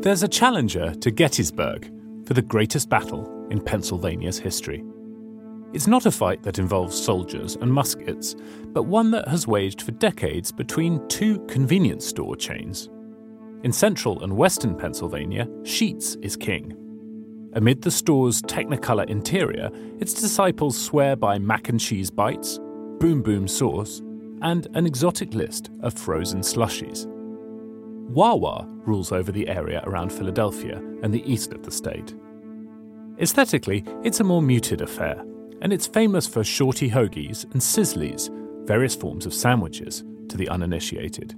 There's a challenger to Gettysburg for the greatest battle in Pennsylvania's history. It's not a fight that involves soldiers and muskets, but one that has waged for decades between two convenience store chains. In central and western Pennsylvania, Sheetz is king. Amid the store's technicolor interior, its disciples swear by mac and cheese bites, boom boom sauce, and an exotic list of frozen slushies. Wawa rules over the area around Philadelphia and the east of the state. Aesthetically, it's a more muted affair, and it's famous for shorty hoagies and sizzlies, various forms of sandwiches, to the uninitiated.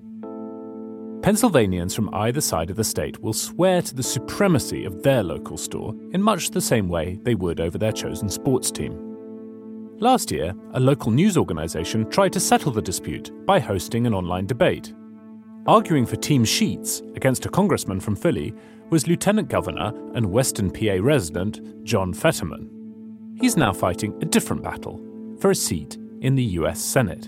Pennsylvanians from either side of the state will swear to the supremacy of their local store in much the same way they would over their chosen sports team. Last year, a local news organisation tried to settle the dispute by hosting an online debate. Arguing for Team Sheetz against a congressman from Philly was Lieutenant Governor and Western PA resident John Fetterman. He's now fighting a different battle for a seat in the US Senate.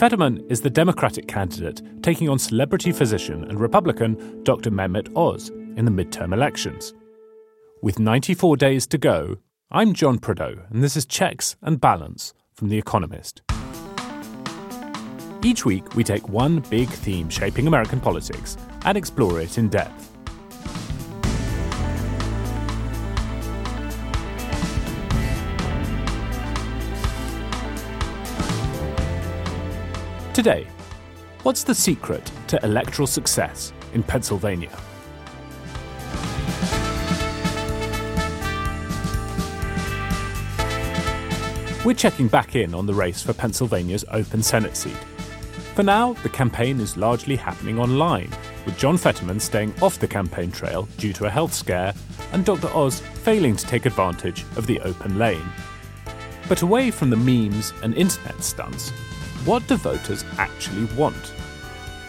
Fetterman is the Democratic candidate taking on celebrity physician and Republican Dr. Mehmet Oz in the midterm elections. With 94 days to go, I'm John Prideaux, and this is Checks and Balance from The Economist. Each week, we take one big theme shaping American politics and explore it in depth. Today, what's the secret to electoral success in Pennsylvania? We're checking back in on the race for Pennsylvania's open Senate seat. For now, the campaign is largely happening online, with John Fetterman staying off the campaign trail due to a health scare and Dr. Oz failing to take advantage of the open lane. But away from the memes and internet stunts, what do voters actually want?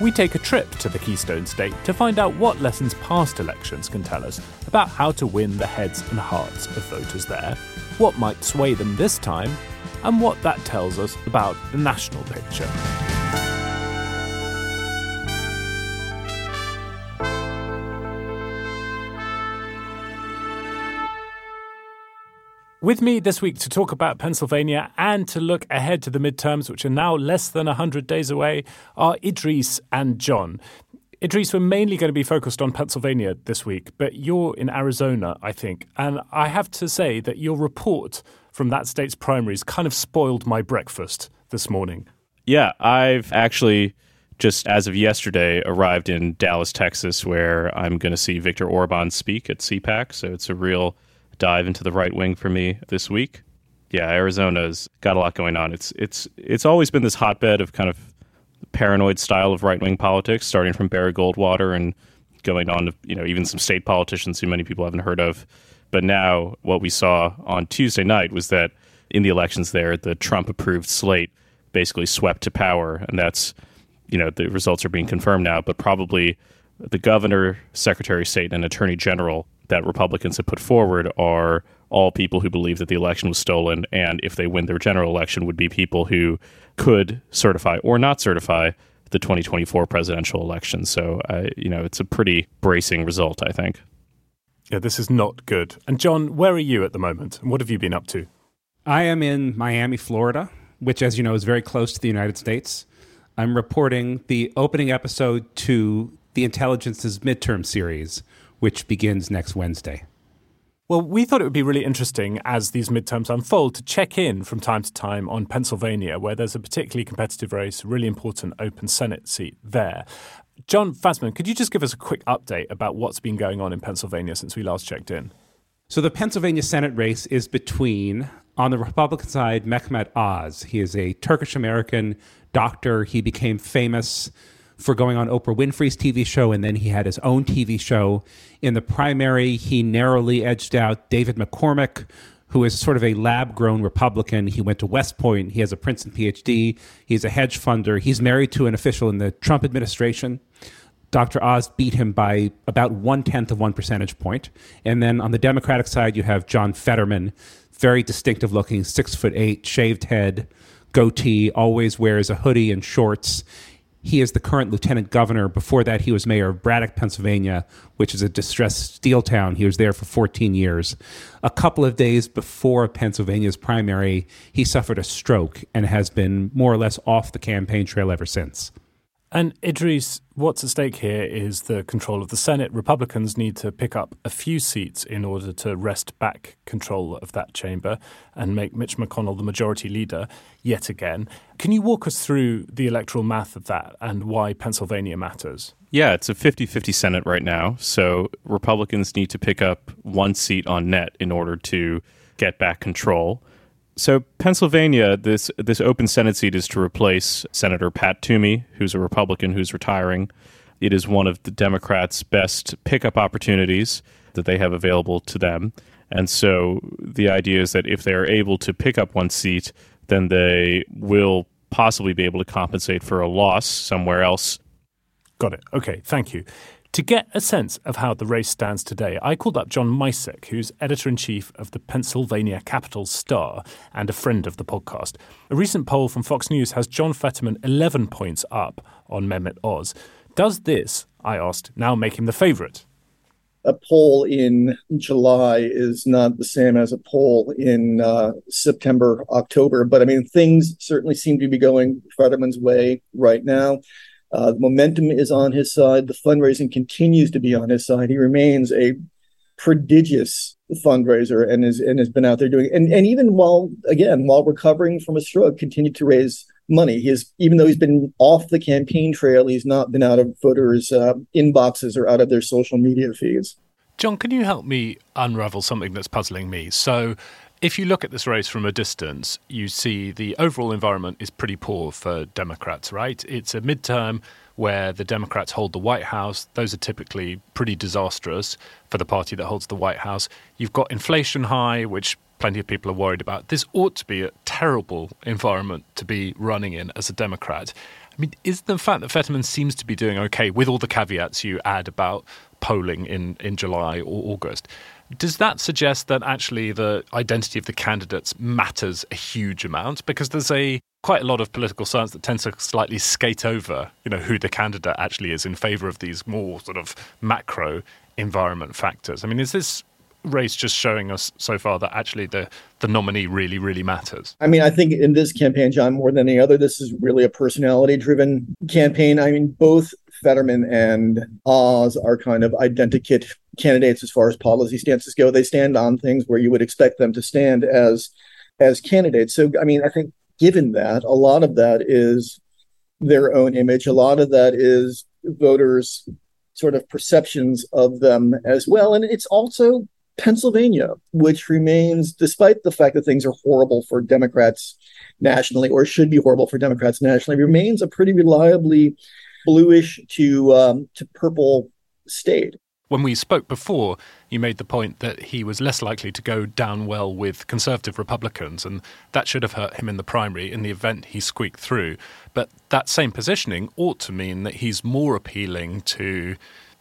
We take a trip to the Keystone State to find out what lessons past elections can tell us about how to win the heads and hearts of voters there, what might sway them this time, and what that tells us about the national picture. With me this week to talk about Pennsylvania and to look ahead to the midterms, which are now less than 100 days away, are Idris and John. Idris, we're mainly going to be focused on Pennsylvania this week, but you're in Arizona, I think. And I have to say that your report from that state's primaries kind of spoiled my breakfast this morning. Yeah, I've actually just as of yesterday arrived in Dallas, Texas, where I'm going to see Viktor Orban speak at CPAC. So it's a real dive into the right wing for me this week. Yeah, Arizona's got a lot going on. It's always been this hotbed of kind of paranoid style of right wing politics, starting from Barry Goldwater and going on to even some state politicians who many people haven't heard of. But now what we saw on Tuesday night was that in the elections there, the Trump approved slate basically swept to power, and that's the results are being confirmed now. But probably the governor, secretary of state, and attorney general that Republicans have put forward are all people who believe that the election was stolen, and if they win their general election would be people who could certify or not certify the 2024 presidential election. So, it's a pretty bracing result, I think. Yeah, this is not good. And John, where are you at the moment? And what have you been up to? I am in Miami, Florida, which, as you know, is very close to the United States. I'm reporting the opening episode to the Intelligence's midterm series, which begins next Wednesday. Well, we thought it would be really interesting as these midterms unfold to check in from time to time on Pennsylvania, where there's a particularly competitive race, really important open Senate seat there. John Fassman, could you just give us a quick update about what's been going on in Pennsylvania since we last checked in? So the Pennsylvania Senate race is between, on the Republican side, Mehmet Oz. He is a Turkish-American doctor. He became famous for going on Oprah Winfrey's TV show, and then he had his own TV show. In the primary, he narrowly edged out David McCormick, who is sort of a lab-grown Republican. He went to West Point. He has a Princeton PhD. He's a hedge funder. He's married to an official in the Trump administration. Dr. Oz beat him by about 0.1 percentage point. And then on the Democratic side, you have John Fetterman, very distinctive looking, 6'8", shaved head, goatee, always wears a hoodie and shorts. He is the current lieutenant governor. Before that, he was mayor of Braddock, Pennsylvania, which is a distressed steel town. He was there for 14 years. A couple of days before Pennsylvania's primary, he suffered a stroke and has been more or less off the campaign trail ever since. And Idris, what's at stake here is the control of the Senate. Republicans need to pick up a few seats in order to wrest back control of that chamber and make Mitch McConnell the majority leader yet again. Can you walk us through the electoral math of that and why Pennsylvania matters? Yeah, it's a 50-50 Senate right now. So Republicans need to pick up one seat on net in order to get back control. So Pennsylvania, this open Senate seat is to replace Senator Pat Toomey, who's a Republican who's retiring. It is one of the Democrats' best pickup opportunities that they have available to them. And so the idea is that if they're able to pick up one seat, then they will possibly be able to compensate for a loss somewhere else. Got it. Okay, thank you. To get a sense of how the race stands today, I called up John Misek, who's editor-in-chief of the Pennsylvania Capital Star and a friend of the podcast. A recent poll from Fox News has John Fetterman 11 points up on Mehmet Oz. Does this, I asked, now make him the favorite? A poll in July is not the same as a poll in September, October. But, I mean, things certainly seem to be going Fetterman's way right now. The momentum is on his side. The fundraising continues to be on his side. He remains a prodigious fundraiser and has been out there doing and even while recovering from a stroke, continued to raise money. Even though he's been off the campaign trail, he's not been out of voters' inboxes or out of their social media feeds. John, can you help me unravel something that's puzzling me? So if you look at this race from a distance, you see the overall environment is pretty poor for Democrats, right? It's a midterm where the Democrats hold the White House. Those are typically pretty disastrous for the party that holds the White House. You've got inflation high, which plenty of people are worried about. This ought to be a terrible environment to be running in as a Democrat. I mean, is the fact that Fetterman seems to be doing okay with all the caveats you add about polling in July or August, does that suggest that actually the identity of the candidates matters a huge amount? Because there's quite a lot of political science that tends to slightly skate over, who the candidate actually is in favour of these more sort of macro environment factors. I mean, is this race just showing us so far that actually the nominee really, really matters? I mean, I think in this campaign, John, more than any other, this is really a personality-driven campaign. I mean, both Fetterman and Oz are kind of identical candidates as far as policy stances go. They stand on things where you would expect them to stand as candidates. So, I mean, I think given that, a lot of that is their own image. A lot of that is voters' sort of perceptions of them as well. And it's also Pennsylvania, which remains, despite the fact that things are horrible for Democrats nationally, or should be horrible for Democrats nationally, remains a pretty reliably bluish to purple state. When we spoke before, you made the point that he was less likely to go down well with conservative Republicans, and that should have hurt him in the primary in the event he squeaked through. But that same positioning ought to mean that he's more appealing to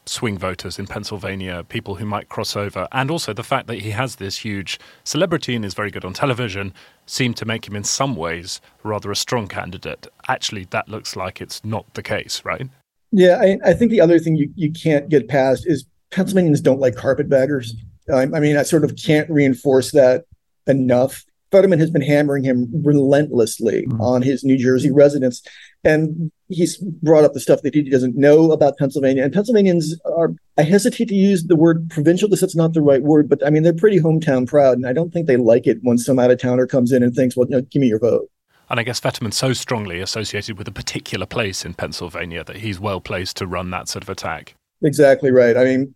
swing voters in Pennsylvania, people who might cross over, and also the fact that he has this huge celebrity and is very good on television seemed to make him in some ways rather a strong candidate. Actually, that looks like it's not the case, right? Yeah, I think the other thing you can't get past is Pennsylvanians don't like carpetbaggers. I mean, I sort of can't reinforce that enough. Fetterman has been hammering him relentlessly on his New Jersey residents, and he's brought up the stuff that he doesn't know about Pennsylvania. And Pennsylvanians are, I hesitate to use the word provincial because that's not the right word, but I mean, they're pretty hometown proud, and I don't think they like it when some out-of-towner comes in and thinks, well, give me your vote. And I guess Fetterman's so strongly associated with a particular place in Pennsylvania that he's well placed to run that sort of attack. Exactly right. I mean,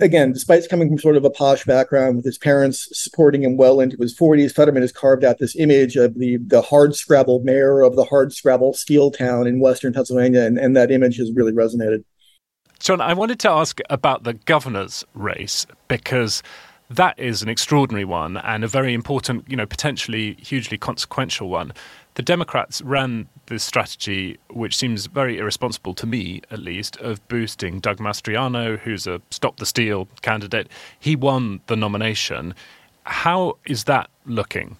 Again, despite coming from sort of a posh background with his parents supporting him well into his 40s, Fetterman has carved out this image of the hardscrabble mayor of the hardscrabble steel town in western Pennsylvania, and that image has really resonated. John, I wanted to ask about the governor's race, because that is an extraordinary one and a very important, you know, potentially hugely consequential one. The Democrats ran this strategy, which seems very irresponsible to me, at least, of boosting Doug Mastriano, who's a Stop the Steal candidate. He won the nomination. How is that looking?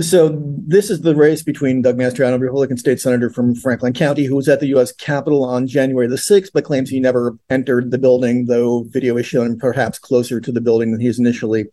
So this is the race between Doug Mastriano, Republican state senator from Franklin County, who was at the U.S. Capitol on January the 6th, but claims he never entered the building, though video is shown perhaps closer to the building than he's initially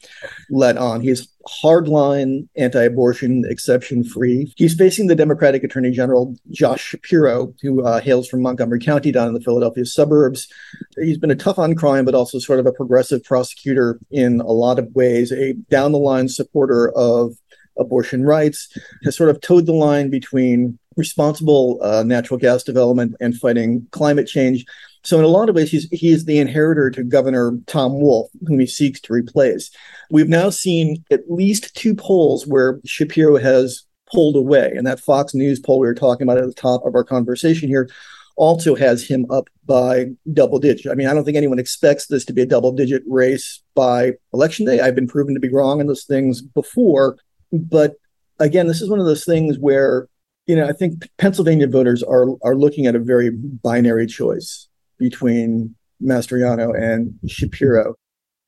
let on. He's hardline anti-abortion, exception-free. He's facing the Democratic Attorney General, Josh Shapiro, who hails from Montgomery County down in the Philadelphia suburbs. He's been a tough on crime, but also sort of a progressive prosecutor in a lot of ways, a down-the-line supporter of abortion rights, has sort of towed the line between responsible natural gas development and fighting climate change. So in a lot of ways, he is the inheritor to Governor Tom Wolf, whom he seeks to replace. We've now seen at least two polls where Shapiro has pulled away, and that Fox News poll we were talking about at the top of our conversation here also has him up by double digit. I mean, I don't think anyone expects this to be a double-digit race by Election Day. I've been proven to be wrong on those things before. But again, this is one of those things where, you know, I think Pennsylvania voters are looking at a very binary choice between Mastriano and Shapiro.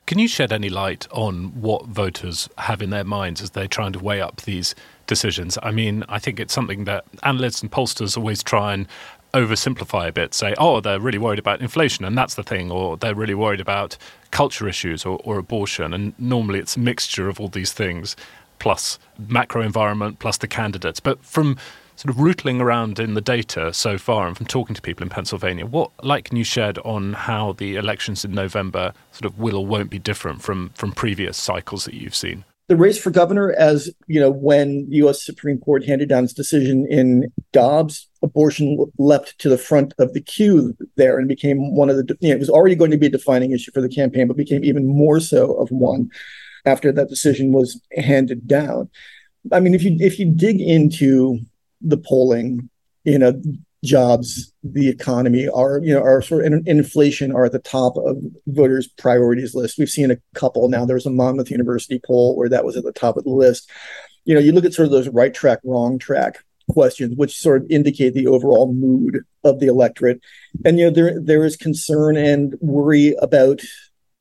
Can you shed any light on what voters have in their minds as they're trying to weigh up these decisions? I mean, I think it's something that analysts and pollsters always try and oversimplify a bit, say, oh, they're really worried about inflation, and that's the thing, or they're really worried about culture issues or abortion. And normally it's a mixture of all these things, plus macro environment, plus the candidates. But from sort of rootling around in the data so far and from talking to people in Pennsylvania, what light can you shed on how the elections in November sort of will or won't be different from previous cycles that you've seen? The race for governor, as you know, when the U.S. Supreme Court handed down its decision in Dobbs, abortion leapt to the front of the queue there and became one of the, you know, it was already going to be a defining issue for the campaign, but became even more so of one after that decision was handed down. I mean, if you dig into the polling, you know, jobs, the economy, our sort of inflation are at the top of voters' priorities list. We've seen a couple now. There was a Monmouth University poll where that was at the top of the list. You know, you look at sort of those right track, wrong track questions, which sort of indicate the overall mood of the electorate. And, you know, there is concern and worry about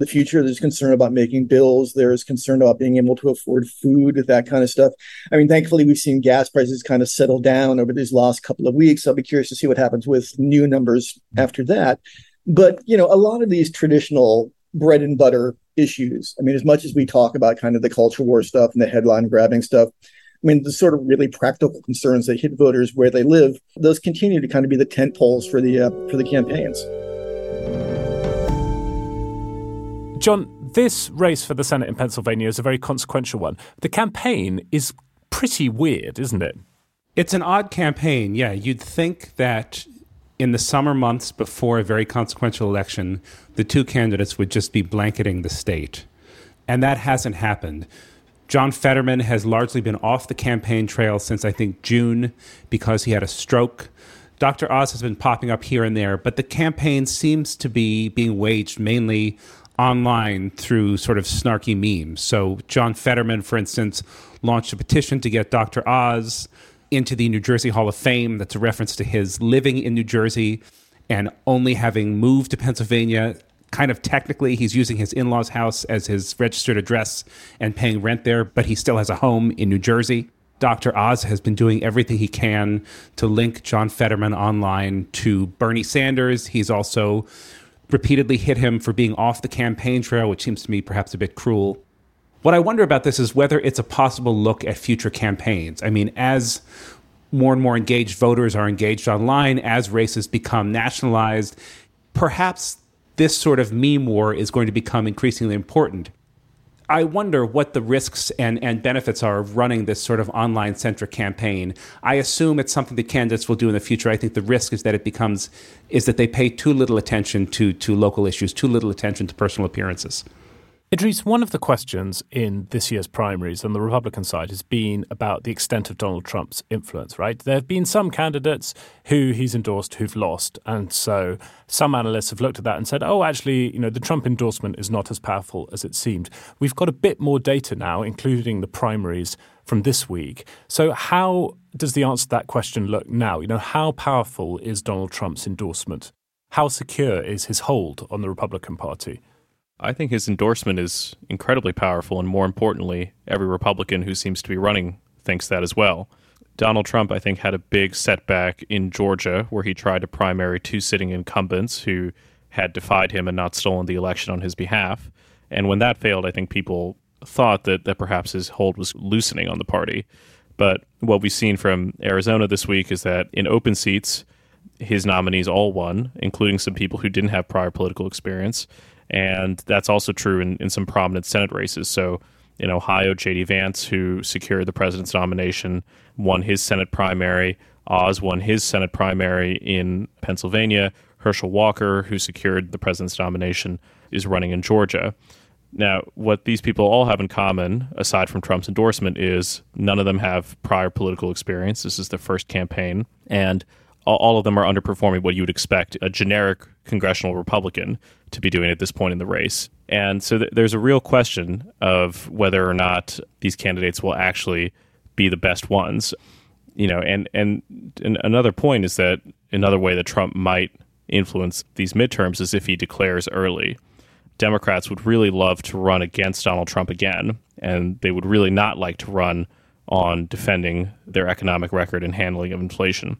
the future. There's concern about making bills. There's concern about being able to afford food, that kind of stuff. I mean, thankfully, we've seen gas prices kind of settle down over these last couple of weeks. I'll be curious to see what happens with new numbers after that. But, you know, a lot of these traditional bread and butter issues, I mean, as much as we talk about kind of the culture war stuff and the headline grabbing stuff, I mean, the sort of really practical concerns that hit voters where they live, those continue to kind of be the tent poles for the campaigns. John, this race for the Senate in Pennsylvania is a very consequential one. The campaign is pretty weird, isn't it? It's an odd campaign, yeah. You'd think that in the summer months before a very consequential election, the two candidates would just be blanketing the state. And that hasn't happened. John Fetterman has largely been off the campaign trail since, I think, June, because he had a stroke. Dr. Oz has been popping up here and there, but the campaign seems to be being waged mainly online through sort of snarky memes. So John Fetterman, for instance, launched a petition to get Dr. Oz into the New Jersey Hall of Fame. That's a reference to his living in New Jersey and only having moved to Pennsylvania. Kind of technically, he's using his in-laws' house as his registered address and paying rent there, but he still has a home in New Jersey. Dr. Oz has been doing everything he can to link John Fetterman online to Bernie Sanders. He's also repeatedly hit him for being off the campaign trail, which seems to me perhaps a bit cruel. What I wonder about this is whether it's a possible look at future campaigns. I mean, as more and more engaged voters are engaged online, as races become nationalized, perhaps this sort of meme war is going to become increasingly important. I wonder what the risks and benefits are of running this sort of online-centric campaign. I assume it's something that candidates will do in the future. I think the risk is that they pay too little attention to local issues, too little attention to personal appearances. Idris, one of the questions in this year's primaries on the Republican side has been about the extent of Donald Trump's influence, right? There have been some candidates who he's endorsed who've lost. And so some analysts have looked at that and said, oh, actually, you know, the Trump endorsement is not as powerful as it seemed. We've got a bit more data now, including the primaries from this week. So how does the answer to that question look now? You know, how powerful is Donald Trump's endorsement? How secure is his hold on the Republican Party? I think his endorsement is incredibly powerful, and more importantly, every Republican who seems to be running thinks that as well. Donald Trump, I think, had a big setback in Georgia, where he tried to primary two sitting incumbents who had defied him and not stolen the election on his behalf. And when that failed, I think people thought that perhaps his hold was loosening on the party. But what we've seen from Arizona this week is that in open seats, his nominees all won, including some people who didn't have prior political experience. And that's also true in some prominent Senate races. So in Ohio, J.D. Vance, who secured the president's nomination, won his Senate primary. Oz won his Senate primary in Pennsylvania. Herschel Walker, who secured the president's nomination, is running in Georgia. Now, what these people all have in common, aside from Trump's endorsement, is none of them have prior political experience. This is their first campaign. And all of them are underperforming what you would expect a generic congressional Republican to be doing at this point in the race. And so there's a real question of whether or not these candidates will actually be the best ones. You know, and another point is that another way that Trump might influence these midterms is if he declares early. Democrats would really love to run against Donald Trump again, and they would really not like to run on defending their economic record and handling of inflation.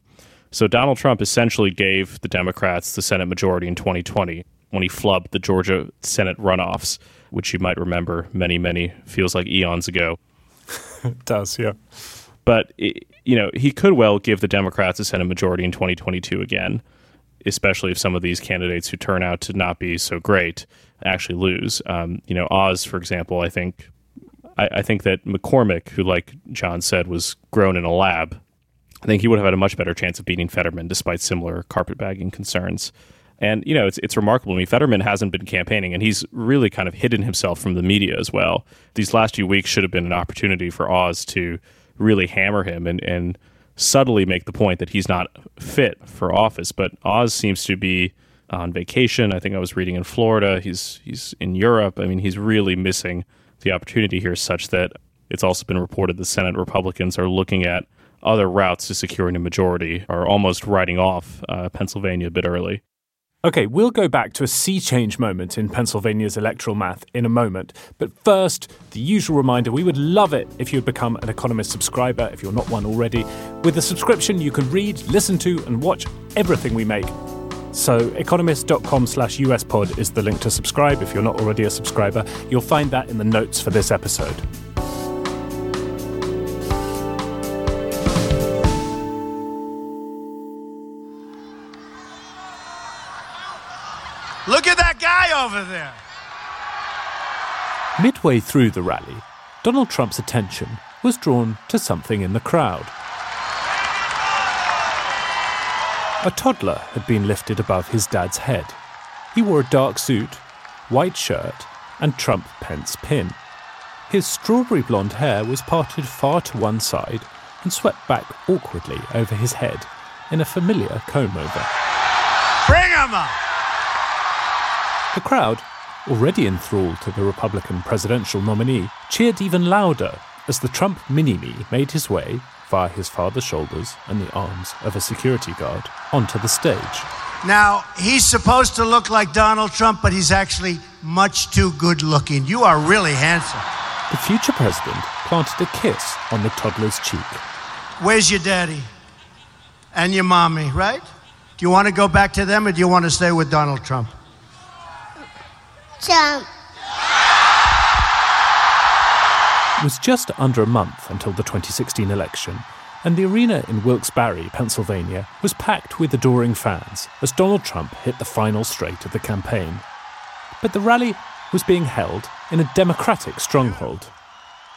So Donald Trump essentially gave the Democrats the Senate majority in 2020 when he flubbed the Georgia Senate runoffs, which you might remember many feels like eons ago. It does, yeah. But, he could well give the Democrats a Senate majority in 2022 again, especially if some of these candidates who turn out to not be so great actually lose. Oz, for example, I think that McCormick, who, like John said, was grown in a lab, I think he would have had a much better chance of beating Fetterman despite similar carpetbagging concerns. And, it's remarkable to me. Fetterman hasn't been campaigning, and he's really kind of hidden himself from the media as well. These last few weeks should have been an opportunity for Oz to really hammer him and subtly make the point that he's not fit for office. But Oz seems to be on vacation. I think I was reading in Florida. He's in Europe. I mean, he's really missing the opportunity here, such that it's also been reported the Senate Republicans are looking at other routes to securing a majority, are almost writing off Pennsylvania a bit early. Okay, we'll go back to a sea change moment in Pennsylvania's electoral math in a moment. But first, the usual reminder, we would love it if you'd become an Economist subscriber, if you're not one already. With a subscription, you can read, listen to, and watch everything we make. So economist.com/USPod is the link to subscribe. If you're not already a subscriber, you'll find that in the notes for this episode. Look at that guy over there. Midway through the rally, Donald Trump's attention was drawn to something in the crowd. A toddler had been lifted above his dad's head. He wore a dark suit, white shirt, and Trump-Pence pin. His strawberry blonde hair was parted far to one side and swept back awkwardly over his head in a familiar comb-over. Bring him up! The crowd, already enthralled to the Republican presidential nominee, cheered even louder as the Trump mini-me made his way, via his father's shoulders and the arms of a security guard, onto the stage. Now, he's supposed to look like Donald Trump, but he's actually much too good-looking. You are really handsome. The future president planted a kiss on the toddler's cheek. Where's your daddy? And your mommy, right? Do you want to go back to them, or do you want to stay with Donald Trump? Jump. It was just under a month until the 2016 election, and the arena in Wilkes-Barre, Pennsylvania, was packed with adoring fans as Donald Trump hit the final straight of the campaign. But the rally was being held in a Democratic stronghold.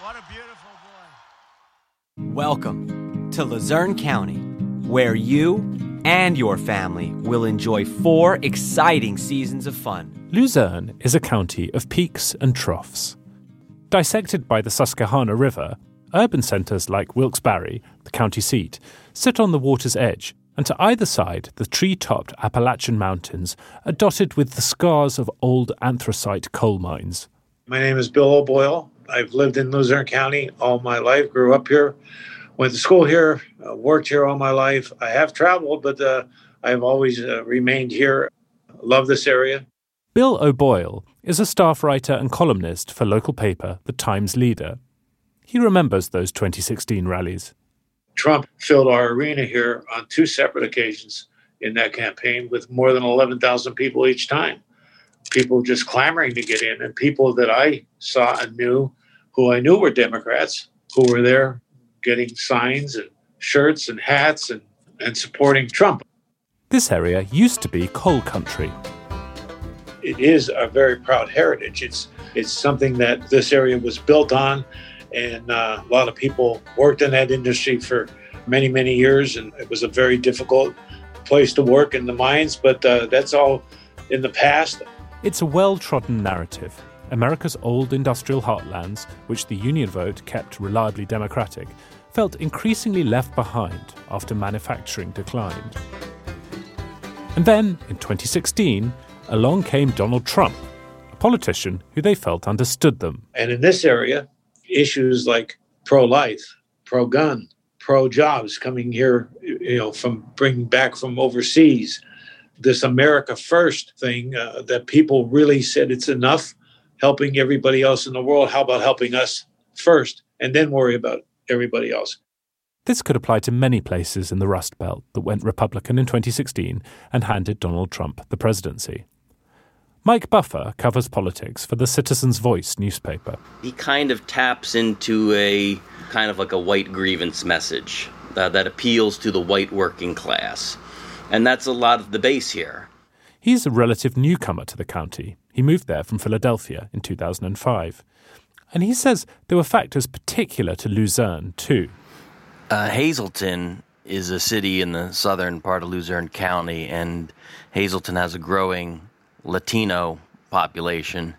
What a beautiful boy. Welcome to Luzerne County, where you and your family will enjoy 4 exciting seasons of fun. Luzerne is a county of peaks and troughs. Dissected by the Susquehanna River, urban centres like Wilkes-Barre, the county seat, sit on the water's edge, and to either side the tree-topped Appalachian Mountains are dotted with the scars of old anthracite coal mines. My name is Bill O'Boyle. I've lived in Luzerne County all my life, grew up here, went to school here, worked here all my life. I have traveled, but I've always remained here. Love this area. Bill O'Boyle is a staff writer and columnist for local paper The Times Leader. He remembers those 2016 rallies. Trump filled our arena here on 2 separate occasions in that campaign with more than 11,000 people each time. People just clamoring to get in, and people that I saw and knew, who I knew were Democrats, who were there getting signs and shirts and hats and supporting Trump. This area used to be coal country. It is a very proud heritage. It's something that this area was built on. And a lot of people worked in that industry for many, many years. And it was a very difficult place to work in the mines, but that's all in the past. It's a well-trodden narrative. America's old industrial heartlands, which the union vote kept reliably democratic, felt increasingly left behind after manufacturing declined. And then, in 2016, along came Donald Trump, a politician who they felt understood them. And in this area, issues like pro-life, pro-gun, pro-jobs coming here, from bringing back from overseas, this America First thing that people really said it's enough, helping everybody else in the world. How about helping us first and then worry about everybody else? This could apply to many places in the Rust Belt that went Republican in 2016 and handed Donald Trump the presidency. Mike Buffer covers politics for the Citizen's Voice newspaper. He kind of taps into a kind of like a white grievance message that appeals to the white working class. And that's a lot of the base here. He's a relative newcomer to the county. He moved there from Philadelphia in 2005. And he says there were factors particular to Luzerne, too. Hazleton is a city in the southern part of Luzerne County, and Hazleton has a growing Latino population,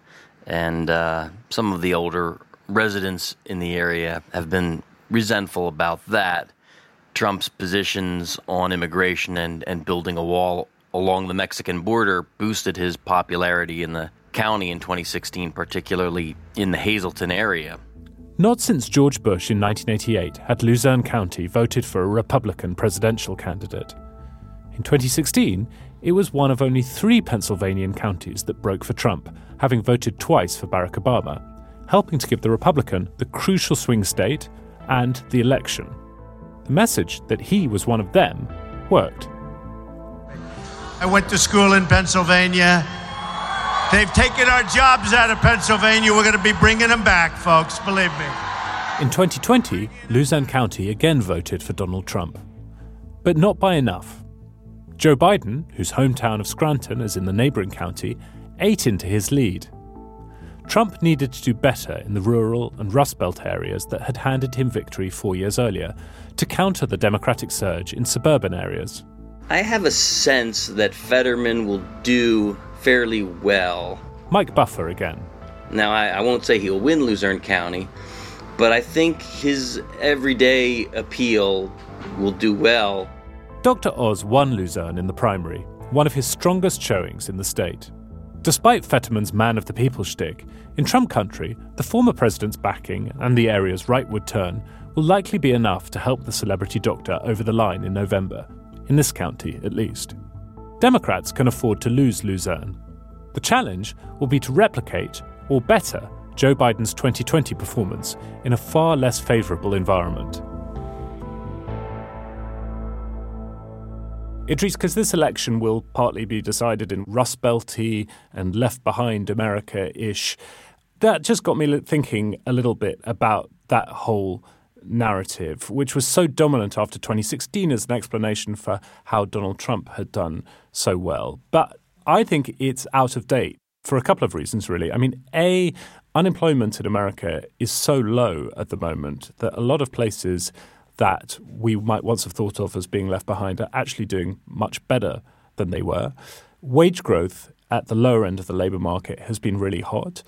and some of the older residents in the area have been resentful about that. Trump's positions on immigration and building a wall along the Mexican border boosted his popularity in the county in 2016, particularly in the Hazleton area. Not since George Bush in 1988 had Luzerne County voted for a Republican presidential candidate. In 2016, it was one of only 3 Pennsylvanian counties that broke for Trump, having voted twice for Barack Obama, helping to give the Republican the crucial swing state and the election. The message that he was one of them worked. I went to school in Pennsylvania. They've taken our jobs out of Pennsylvania. We're going to be bringing them back, folks, believe me. In 2020, Luzerne County again voted for Donald Trump, but not by enough. Joe Biden, whose hometown of Scranton is in the neighbouring county, ate into his lead. Trump needed to do better in the rural and Rust Belt areas that had handed him victory 4 years earlier to counter the Democratic surge in suburban areas. I have a sense that Fetterman will do fairly well. Mike Buffer again. Now, I won't say he'll win Luzerne County, but I think his everyday appeal will do well. Dr. Oz won Luzerne in the primary, one of his strongest showings in the state. Despite Fetterman's man of the people shtick, in Trump country, the former president's backing and the area's rightward turn will likely be enough to help the celebrity doctor over the line in November, in this county at least. Democrats can afford to lose Luzerne. The challenge will be to replicate, or better, Joe Biden's 2020 performance in a far less favourable environment. Idris, because this election will partly be decided in Rust Belt-y and left-behind America-ish, that just got me thinking a little bit about that whole narrative, which was so dominant after 2016 as an explanation for how Donald Trump had done so well. But I think it's out of date for a couple of reasons, really. I mean, A, Unemployment in America is so low at the moment that a lot of places that we might once have thought of as being left behind are actually doing much better than they were. Wage growth at the lower end of the labour market has been really hot.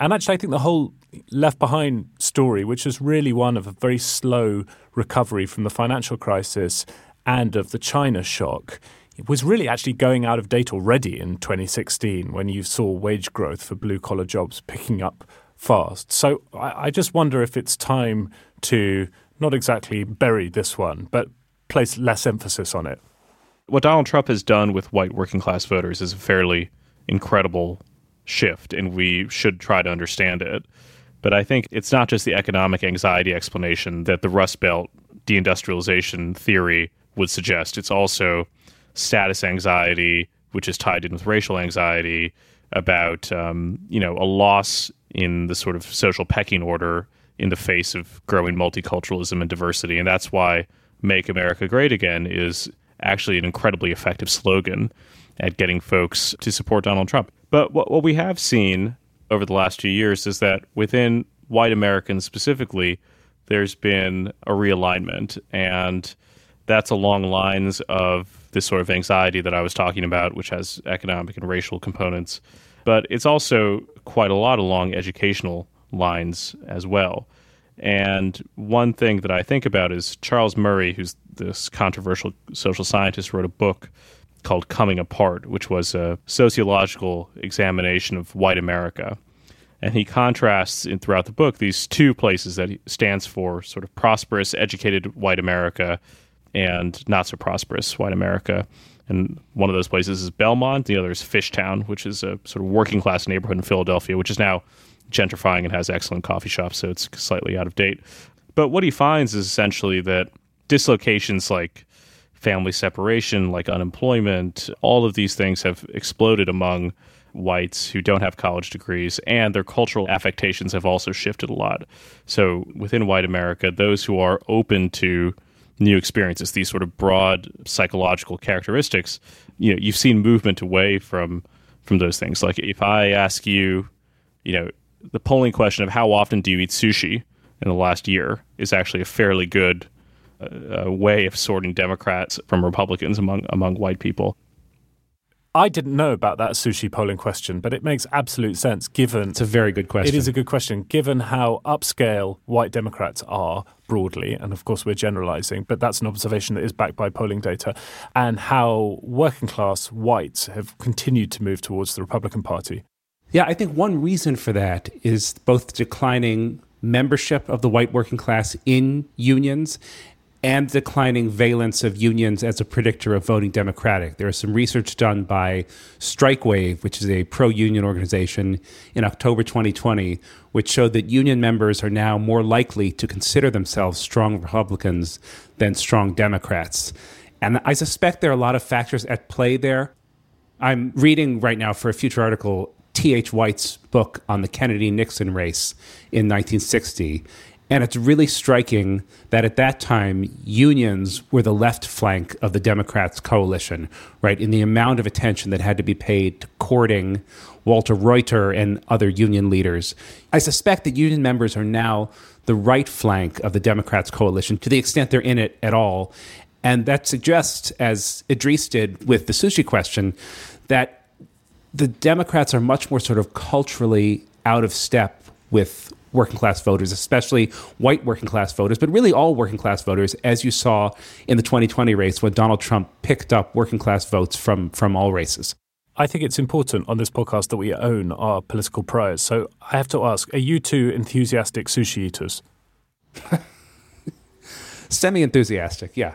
And actually, I think the whole left behind story, which is really one of a very slow recovery from the financial crisis and of the China shock, was really actually going out of date already in 2016 when you saw wage growth for blue-collar jobs picking up fast. So I just wonder if it's time to not exactly bury this one, but place less emphasis on it. What Donald Trump has done with white working-class voters is a fairly incredible shift, and we should try to understand it. But I think it's not just the economic anxiety explanation that the Rust Belt deindustrialization theory would suggest. It's also status anxiety, which is tied in with racial anxiety, about a loss in the sort of social pecking order in the face of growing multiculturalism and diversity. And that's why Make America Great Again is actually an incredibly effective slogan at getting folks to support Donald Trump. But what we have seen over the last few years is that within white Americans specifically, there's been a realignment. And that's along lines of this sort of anxiety that I was talking about, which has economic and racial components. But it's also quite a lot along educational lines as well. And one thing that I think about is Charles Murray, who's this controversial social scientist, wrote a book called Coming Apart, which was a sociological examination of white America. And he contrasts throughout the book these two places that he stands for sort of prosperous, educated white America and not so prosperous white America. And one of those places is Belmont. The other is Fishtown, which is a sort of working class neighborhood in Philadelphia, which is now gentrifying and has excellent coffee shops, so it's slightly out of date. But what he finds is essentially that dislocations like family separation, like unemployment, all of these things have exploded among whites who don't have college degrees, and their cultural affectations have also shifted a lot. So within white America, those who are open to new experiences, these sort of broad psychological characteristics, you've seen movement away from those things. Like if I ask you, the polling question of how often do you eat sushi in the last year is actually a fairly good way of sorting Democrats from Republicans among white people. I didn't know about that sushi polling question, but it makes absolute sense given... It's a very good question. It is a good question, given how upscale white Democrats are broadly, and of course we're generalizing, but that's an observation that is backed by polling data, and how working-class whites have continued to move towards the Republican Party. Yeah, I think one reason for that is both declining membership of the white working class in unions and declining valence of unions as a predictor of voting Democratic. There is some research done by StrikeWave, which is a pro-union organization, in October 2020, which showed that union members are now more likely to consider themselves strong Republicans than strong Democrats. And I suspect there are a lot of factors at play there. I'm reading right now for a future article T.H. White's book on the Kennedy-Nixon race in 1960. And it's really striking that at that time, unions were the left flank of the Democrats' coalition, right? In the amount of attention that had to be paid to courting Walter Reuter and other union leaders. I suspect that union members are now the right flank of the Democrats' coalition to the extent they're in it at all. And that suggests, as Idris did with the sushi question, that the Democrats are much more sort of culturally out of step with working class voters, especially white working class voters, but really all working class voters, as you saw in the 2020 race when Donald Trump picked up working class votes from all races. I think it's important on this podcast that we own our political priors. So I have to ask, are you two enthusiastic sushi eaters? Semi-enthusiastic, yeah.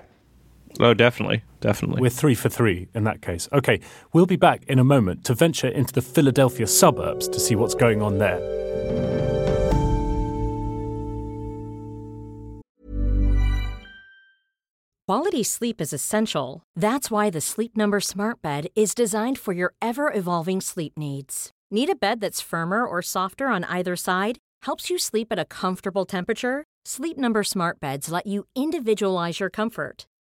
Oh, definitely. Definitely. We're 3 for 3 in that case. Okay, we'll be back in a moment to venture into the Philadelphia suburbs to see what's going on there. Quality sleep is essential. That's why the Sleep Number Smart Bed is designed for your ever-evolving sleep needs. Need a bed that's firmer or softer on either side? Helps you sleep at a comfortable temperature? Sleep Number Smart Beds let you individualize your comfort,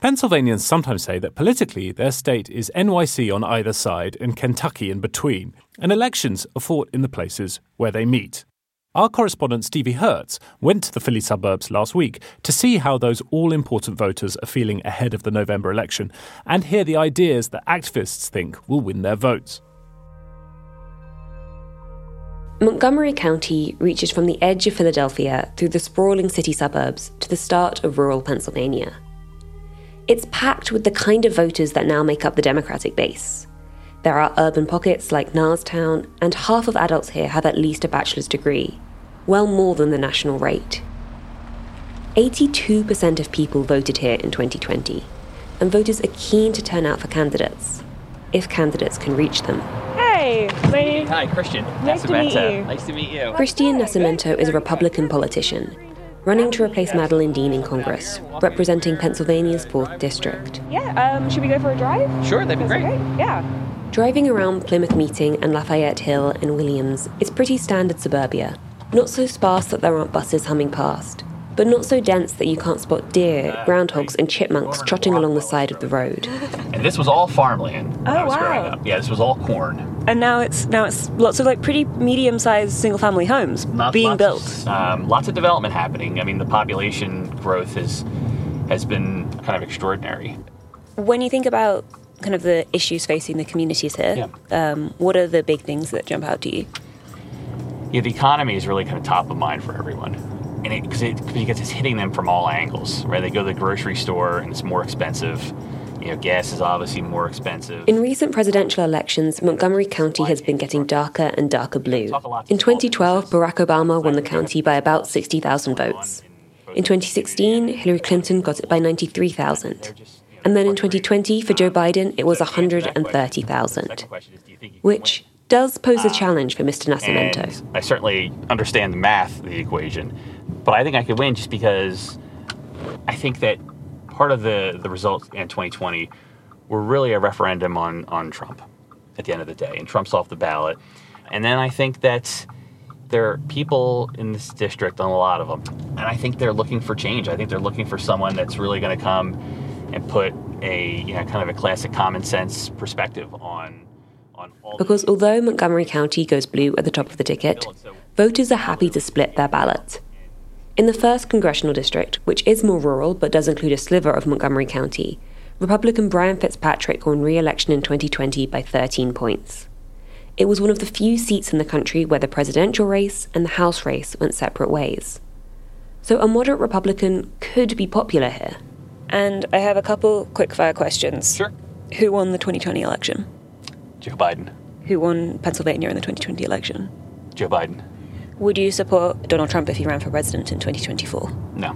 Pennsylvanians sometimes say that politically their state is NYC on either side and Kentucky in between, and elections are fought in the places where they meet. Our correspondent Stevie Hertz went to the Philly suburbs last week to see how those all-important voters are feeling ahead of the November election and hear the ideas that activists think will win their votes. Montgomery County reaches from the edge of Philadelphia through the sprawling city suburbs to the start of rural Pennsylvania. It's packed with the kind of voters that now make up the Democratic base. There are urban pockets like Narstown, and half of adults here have at least a bachelor's degree, well more than the national rate. 82% of people voted here in 2020, and voters are keen to turn out for candidates, if candidates can reach them. Hey, lady. Hi, Christian Nascimento. Nice to meet you. Christian Nascimento is a Republican politician, running to replace Madeline Dean in Congress, representing Pennsylvania's 4th District. Yeah, should we go for a drive? Sure, that'd be great. Okay. Yeah. Driving around Plymouth Meeting and Lafayette Hill and Williams is pretty standard suburbia. Not so sparse that there aren't buses humming past, but not so dense that you can't spot deer, groundhogs and chipmunks trotting along the side of the road. And this was all farmland when I was growing up. Yeah, this was all corn. And now it's lots of like pretty medium-sized single-family homes being built. Lots of development happening. I mean, the population growth has been kind of extraordinary. When you think about kind of the issues facing the communities here, yeah, what are the big things that jump out to you? Yeah, the economy is really kind of top of mind for everyone. And because it's hitting them from all angles, right? They go to the grocery store and it's more expensive. You know, gas is obviously more expensive. In recent presidential elections, Montgomery County has been getting darker and darker blue. In 2012, Barack Obama won the county by about 60,000 votes. In 2016, Hillary Clinton got it by 93,000. And then in 2020, for Joe Biden, it was 130,000, which does pose a challenge for Mr. Nascimento. I certainly understand the math of the equation, but I think I could win just because I think that part of the results in 2020 were really a referendum on Trump at the end of the day, and Trump's off the ballot. And then I think that there are people in this district, and a lot of them, and I think they're looking for change. I think they're looking for someone that's really going to come and put a, you know, kind of a classic common sense perspective on all. Because although Montgomery County goes blue at the top of the ticket, voters are happy to split their ballot. In the 1st Congressional District, which is more rural but does include a sliver of Montgomery County, Republican Brian Fitzpatrick won re-election in 2020 by 13 points. It was one of the few seats in the country where the presidential race and the House race went separate ways. So a moderate Republican could be popular here. And I have a couple quick-fire questions. Sure. Who won the 2020 election? Joe Biden. Who won Pennsylvania in the 2020 election? Joe Biden. Would you support Donald Trump if he ran for president in 2024? No.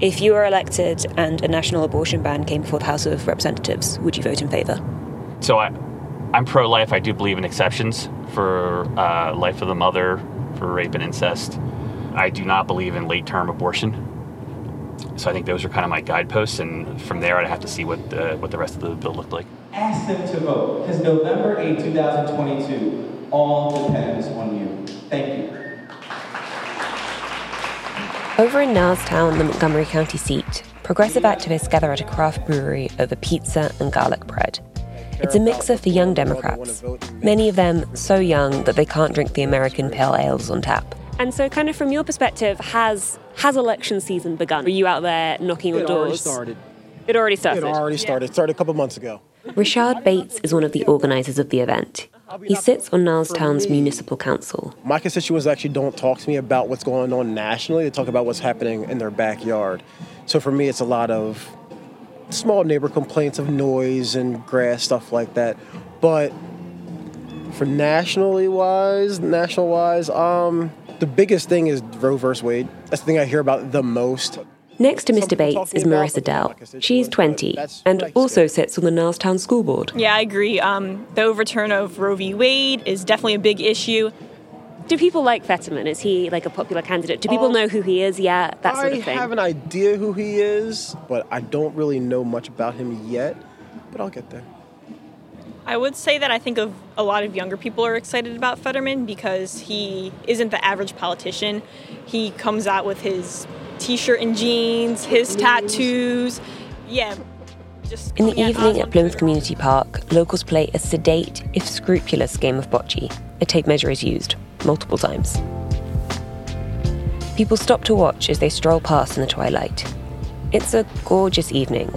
If you were elected and a national abortion ban came before the House of Representatives, would you vote in favour? So I'm pro-life. I do believe in exceptions for life of the mother, for rape and incest. I do not believe in late-term abortion. So I think those are kind of my guideposts, and from there I'd have to see what the rest of the bill looked like. Ask them to vote, because November 8, 2022, all depends on you. Thank you. Over in Narstown, the Montgomery County seat, progressive activists gather at a craft brewery over pizza and garlic bread. It's a mixer for young Democrats, many of them so young that they can't drink the American pale ales on tap. And so kind of from your perspective, has election season begun? Were you out there knocking on doors? It already started. It started a couple months ago. Rashad Bates is one of the organisers of the event. He sits on Narstown's Municipal Council. My constituents actually don't talk to me about what's going on nationally. They talk about what's happening in their backyard. So for me, it's a lot of small neighbor complaints of noise and grass, stuff like that. But for national-wise, the biggest thing is Roe versus Wade. That's the thing I hear about the most. Next to Mr. Bates is Marissa Dell. She's 20 and also sits on the Narstown School Board. Yeah, I agree. The overturn of Roe v. Wade is definitely a big issue. Do people like Fetterman? Is he like a popular candidate? Do people know who he is yet? That sort of thing. I have an idea who he is, but I don't really know much about him yet. But I'll get there. I would say that I think of a lot of younger people are excited about Fetterman because he isn't the average politician. He comes out with his T-shirt and jeans, his tattoos. Yeah. In the evening at Plymouth Community Park, locals play a sedate, if scrupulous, game of bocce. A tape measure is used, multiple times. People stop to watch as they stroll past in the twilight. It's a gorgeous evening,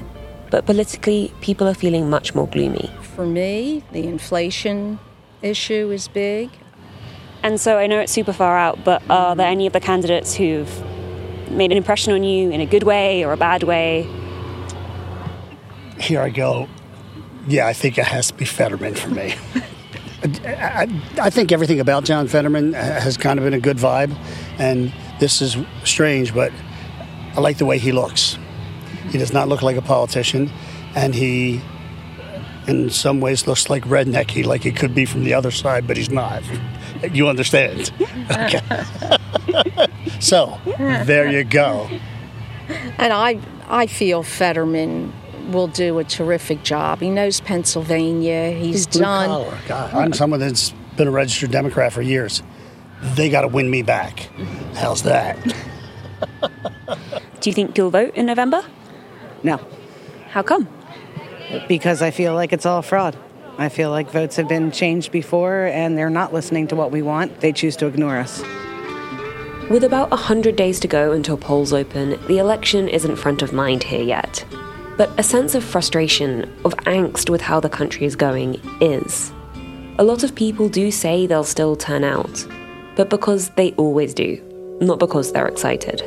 but politically, people are feeling much more gloomy. For me, the inflation issue is big. And so I know it's super far out, but are there any of the candidates who've made an impression on you in a good way or a bad way? Here I go. Yeah, I think it has to be Fetterman for me. I think everything about John Fetterman has kind of been a good vibe, and this is strange, but I like the way he looks. He does not look like a politician, and he, in some ways, looks like rednecky, like he could be from the other side, but he's not. You understand? Okay. So, there you go. And I feel Fetterman will do a terrific job. He knows Pennsylvania. He's done. God, I'm someone that's been a registered Democrat for years. They got to win me back. How's that? Do you think you'll vote in November? No. How come? Because I feel like it's all fraud. I feel like votes have been changed before and they're not listening to what we want. They choose to ignore us. With about 100 days to go until polls open, the election isn't front of mind here yet. But a sense of frustration, of angst with how the country is going, is. A lot of people do say they'll still turn out, but because they always do, not because they're excited.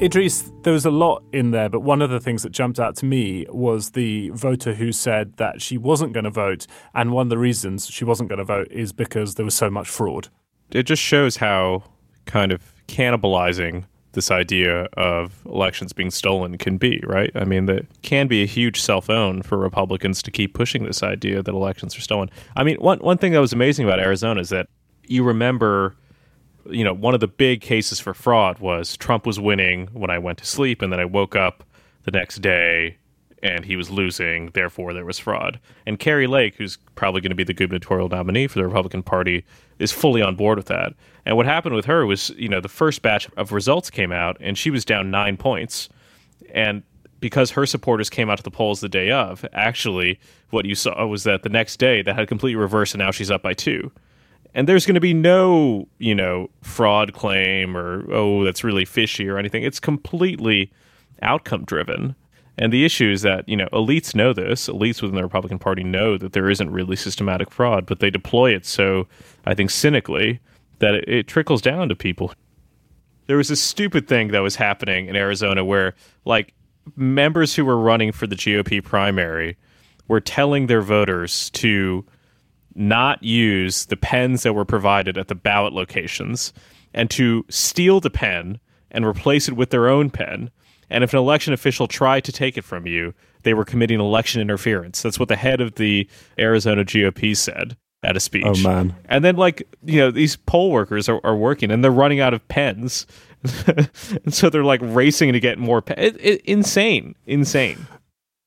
Idris, there was a lot in there, but one of the things that jumped out to me was the voter who said that she wasn't going to vote, and one of the reasons she wasn't going to vote is because there was so much fraud. It just shows how kind of cannibalizing this idea of elections being stolen can be, right? I mean, that can be a huge self-own for Republicans to keep pushing this idea that elections are stolen. I mean, one thing that was amazing about Arizona is that you remember, you know, one of the big cases for fraud was Trump was winning when I went to sleep, and then I woke up the next day and he was losing, therefore there was fraud. And Carrie Lake, who's probably going to be the gubernatorial nominee for the Republican Party, is fully on board with that. And what happened with her was, you know, the first batch of results came out, and she was down 9 points. And because her supporters came out to the polls the day of, actually, what you saw was that the next day that had completely reversed, and now she's up by 2. And there's going to be no, you know, fraud claim or, oh, that's really fishy or anything. It's completely outcome-driven. And the issue is that, you know, elites know this. Elites within the Republican Party know that there isn't really systematic fraud, but they deploy it so, I think, cynically, that it trickles down to people. There was this stupid thing that was happening in Arizona where, like, members who were running for the GOP primary were telling their voters to not use the pens that were provided at the ballot locations and to steal the pen and replace it with their own pen. And if an election official tried to take it from you, they were committing election interference. That's what the head of the Arizona GOP said at a speech. Oh, man. And then, like, you know, these poll workers are working, and they're running out of pens. And so they're, like, racing to get more pens. Insane.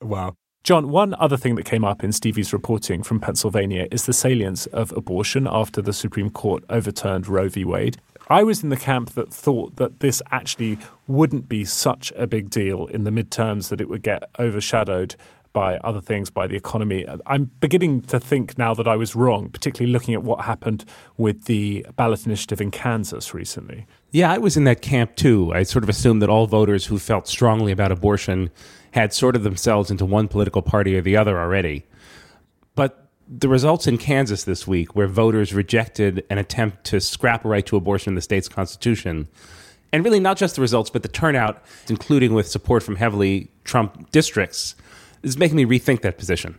Wow. John, one other thing that came up in Stevie's reporting from Pennsylvania is the salience of abortion after the Supreme Court overturned Roe v. Wade. I was in the camp that thought that this actually wouldn't be such a big deal in the midterms, that it would get overshadowed by other things, by the economy. I'm beginning to think now that I was wrong, particularly looking at what happened with the ballot initiative in Kansas recently. Yeah, I was in that camp too. I sort of assumed that all voters who felt strongly about abortion had sorted themselves into one political party or the other already. But the results in Kansas this week, where voters rejected an attempt to scrap a right to abortion in the state's constitution, and really not just the results, but the turnout, including with support from heavily Trump districts, is making me rethink that position.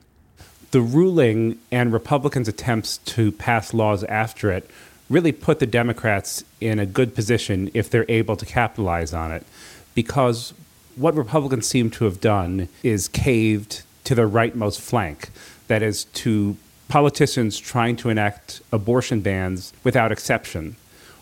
The ruling and Republicans' attempts to pass laws after it really put the Democrats in a good position if they're able to capitalize on it, because what Republicans seem to have done is caved to their rightmost flank. That is, to politicians trying to enact abortion bans without exception.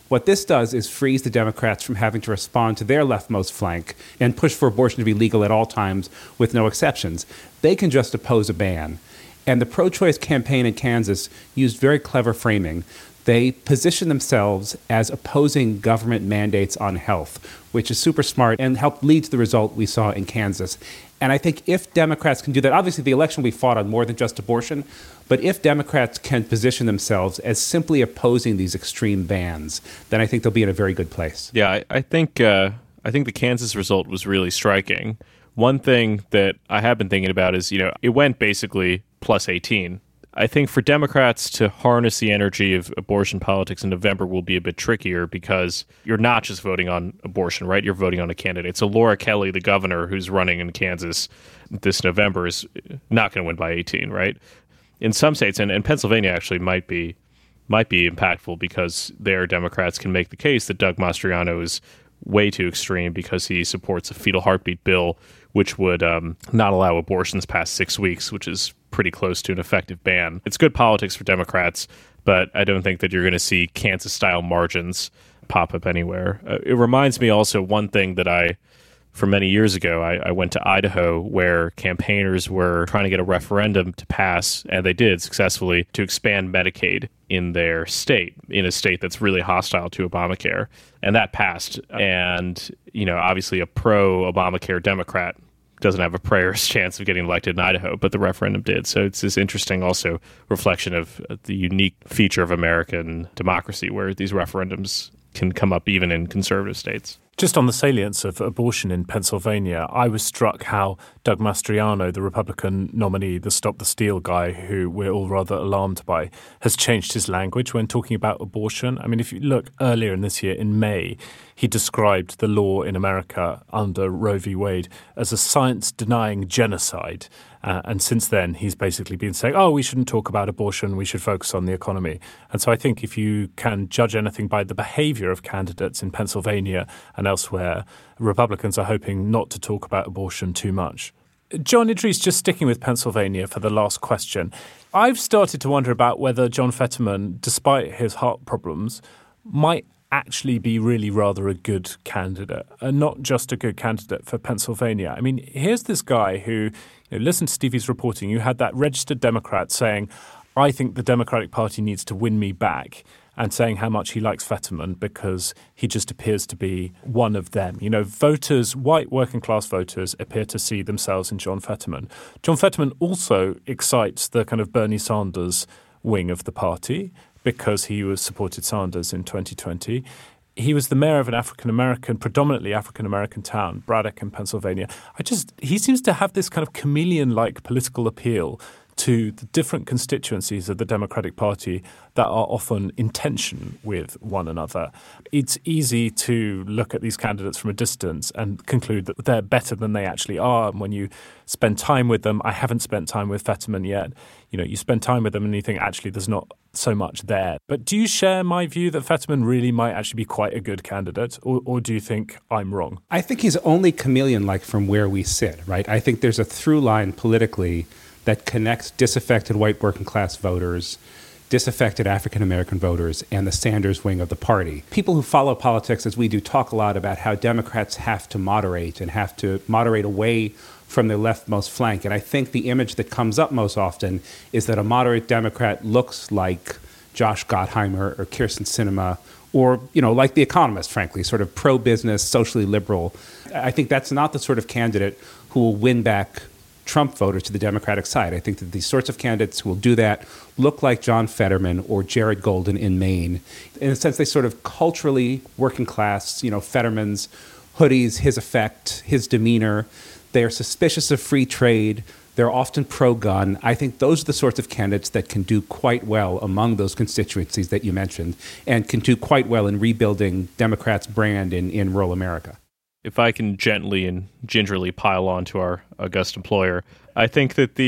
What this does is frees the Democrats from having to respond to their leftmost flank and push for abortion to be legal at all times with no exceptions. They can just oppose a ban. And the pro-choice campaign in Kansas used very clever framing. They position themselves as opposing government mandates on health, which is super smart and helped lead to the result we saw in Kansas. And I think if Democrats can do that, obviously the election we fought on more than just abortion, but if Democrats can position themselves as simply opposing these extreme bans, then I think they'll be in a very good place. Yeah, I think the Kansas result was really striking. One thing that I have been thinking about is, it went basically plus 18. I think for Democrats to harness the energy of abortion politics in November will be a bit trickier because you're not just voting on abortion, right? You're voting on a candidate. So Laura Kelly, the governor who's running in Kansas this November, is not going to win by 18, right? In some states, and Pennsylvania actually might be impactful because there Democrats can make the case that Doug Mastriano is way too extreme because he supports a fetal heartbeat bill, which would not allow abortions past 6 weeks, which is pretty close to an effective ban. It's good politics for Democrats, but I don't think that you're going to see Kansas-style margins pop up anywhere. It reminds me also one thing that from many years ago, I went to Idaho where campaigners were trying to get a referendum to pass, and they did successfully, to expand Medicaid in their state, in a state that's really hostile to Obamacare. And that passed. And, obviously a pro-Obamacare Democrat doesn't have a prayer's chance of getting elected in Idaho, but the referendum did. So it's this interesting also reflection of the unique feature of American democracy where these referendums can come up even in conservative states. Just on the salience of abortion in Pennsylvania, I was struck how Doug Mastriano, the Republican nominee, the Stop the Steal guy, who we're all rather alarmed by, has changed his language when talking about abortion. I mean, if you look earlier in this year, in May, he described the law in America under Roe v. Wade as a science-denying genocide. And since then, he's basically been saying, we shouldn't talk about abortion, we should focus on the economy. And so I think if you can judge anything by the behavior of candidates in Pennsylvania and elsewhere, Republicans are hoping not to talk about abortion too much. John Idries, just sticking with Pennsylvania for the last question. I've started to wonder about whether John Fetterman, despite his heart problems, might actually be really rather a good candidate, and not just a good candidate for Pennsylvania. I mean, here's this guy who, listen to Stevie's reporting, you had that registered Democrat saying, I think the Democratic Party needs to win me back, and saying how much he likes Fetterman because he just appears to be one of them. Voters, white working-class voters, appear to see themselves in John Fetterman. John Fetterman also excites the kind of Bernie Sanders wing of the party, because he was supported Sanders in 2020. He was the mayor of an predominantly African-American town, Braddock in Pennsylvania. He seems to have this kind of chameleon-like political appeal to the different constituencies of the Democratic Party that are often in tension with one another. It's easy to look at these candidates from a distance and conclude that they're better than they actually are. And when you spend time with them, I haven't spent time with Fetterman yet. You spend time with them and you think, actually, there's not so much there. But do you share my view that Fetterman really might actually be quite a good candidate? Or do you think I'm wrong? I think he's only chameleon-like from where we sit, right? I think there's a through line politically that connects disaffected white working-class voters, disaffected African-American voters, and the Sanders wing of the party. People who follow politics, as we do, talk a lot about how Democrats have to moderate and have to moderate away from their leftmost flank. And I think the image that comes up most often is that a moderate Democrat looks like Josh Gottheimer or Kyrsten Sinema, or, like The Economist, frankly, sort of pro-business, socially liberal. I think that's not the sort of candidate who will win back Trump voters to the Democratic side. I think that these sorts of candidates who will do that look like John Fetterman or Jared Golden in Maine. In a sense, they sort of culturally working class, Fetterman's hoodies, his effect, his demeanor. They are suspicious of free trade. They're often pro-gun. I think those are the sorts of candidates that can do quite well among those constituencies that you mentioned and can do quite well in rebuilding Democrats' brand in rural America. If I can gently and gingerly pile on to our august employer, I think that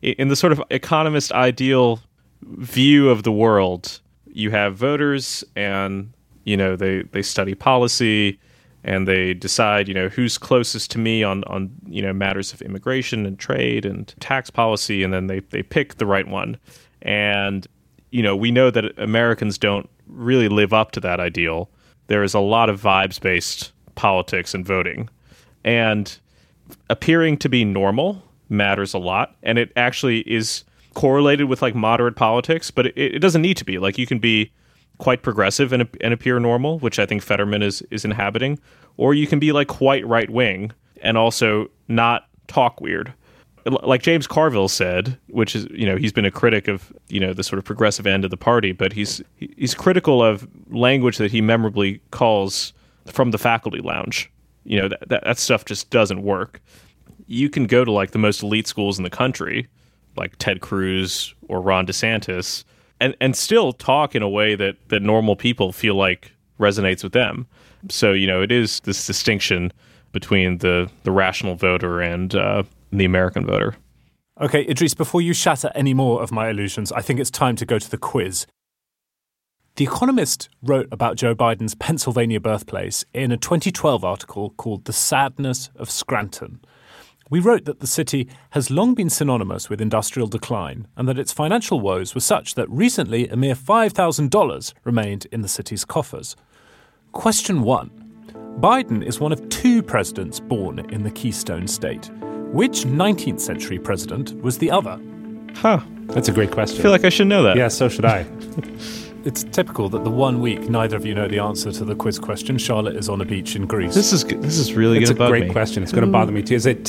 in the sort of economist ideal view of the world, you have voters and, they study policy and they decide, you know, who's closest to me on you know, matters of immigration and trade and tax policy, and then they pick the right one. And, you know, we know that Americans don't really live up to that ideal. There is a lot of vibes-based politics and voting. And appearing to be normal matters a lot, and it actually is correlated with, like, moderate politics, but it doesn't need to be. Like, you can be quite progressive and appear normal, which I think Fetterman is inhabiting, or you can be, like, quite right-wing and also not talk weird. Like James Carville said, which is, you know, he's been a critic of, you know, the sort of progressive end of the party, but he's critical of language that he memorably calls from the faculty lounge. You know, that stuff just doesn't work. You can go to, like, the most elite schools in the country, like Ted Cruz or Ron DeSantis, and still talk in a way that normal people feel like resonates with them. So, you know, it is this distinction between the rational voter and the American voter. Okay, Idris, before you shatter any more of my illusions, I think it's time to go to the quiz. The Economist wrote about Joe Biden's Pennsylvania birthplace in a 2012 article called The Sadness of Scranton. We wrote that the city has long been synonymous with industrial decline and that its financial woes were such that recently a mere $5,000 remained in the city's coffers. Question 1. Biden is one of two presidents born in the Keystone State. Which 19th century president was the other? Huh. That's a great question. I feel like I should know that. Yeah, so should I. It's typical that the one week neither of you know the answer to the quiz question. Charlotte is on a beach in Greece. This is really going to bother me. It's a great question. It's going to bother me too. Is it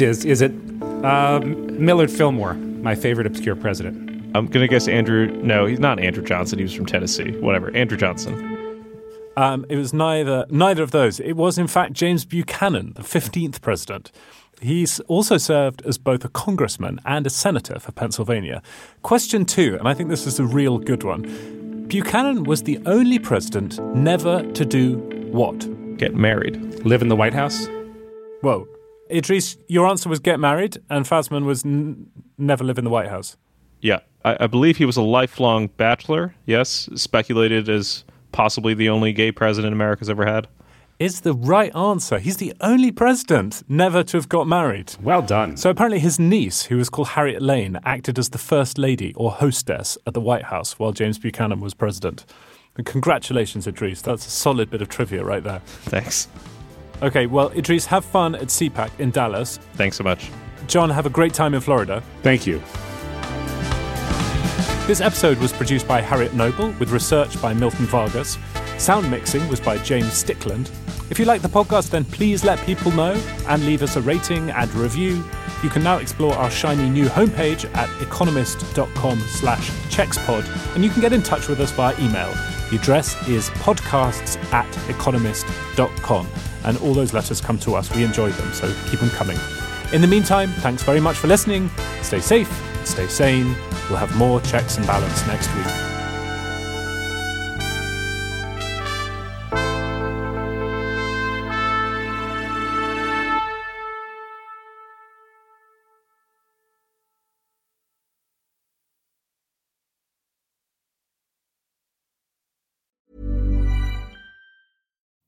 Millard Fillmore, my favorite obscure president? I'm going to guess Andrew. No, he's not Andrew Johnson. He was from Tennessee. Whatever. Andrew Johnson. It was neither of those. It was, in fact, James Buchanan, the 15th president. He's also served as both a congressman and a senator for Pennsylvania. Question 2, and I think this is a real good one. Buchanan was the only president never to do what? Get married. Live in the White House? Whoa. Idris, your answer was get married, and Fasman was never live in the White House. Yeah. I believe he was a lifelong bachelor, yes, speculated as possibly the only gay president America's ever had. Is the right answer. He's the only president never to have got married. Well done. So apparently his niece, who was called Harriet Lane, acted as the first lady or hostess at the White House while James Buchanan was president. And congratulations, Idris. That's a solid bit of trivia right there. Thanks. Okay, well, Idris, have fun at CPAC in Dallas. Thanks so much. John, have a great time in Florida. Thank you. This episode was produced by Harriet Noble with research by Milton Vargas. Sound mixing was by James Stickland. If you like the podcast, then please let people know and leave us a rating and review. You can now explore our shiny new homepage at economist.com/checkspod, and you can get in touch with us via email. The address is podcasts@economist.com, and all those letters come to us. We enjoy them, so keep them coming. In the meantime, thanks very much for listening. Stay safe, stay sane. We'll have more Checks and Balance next week.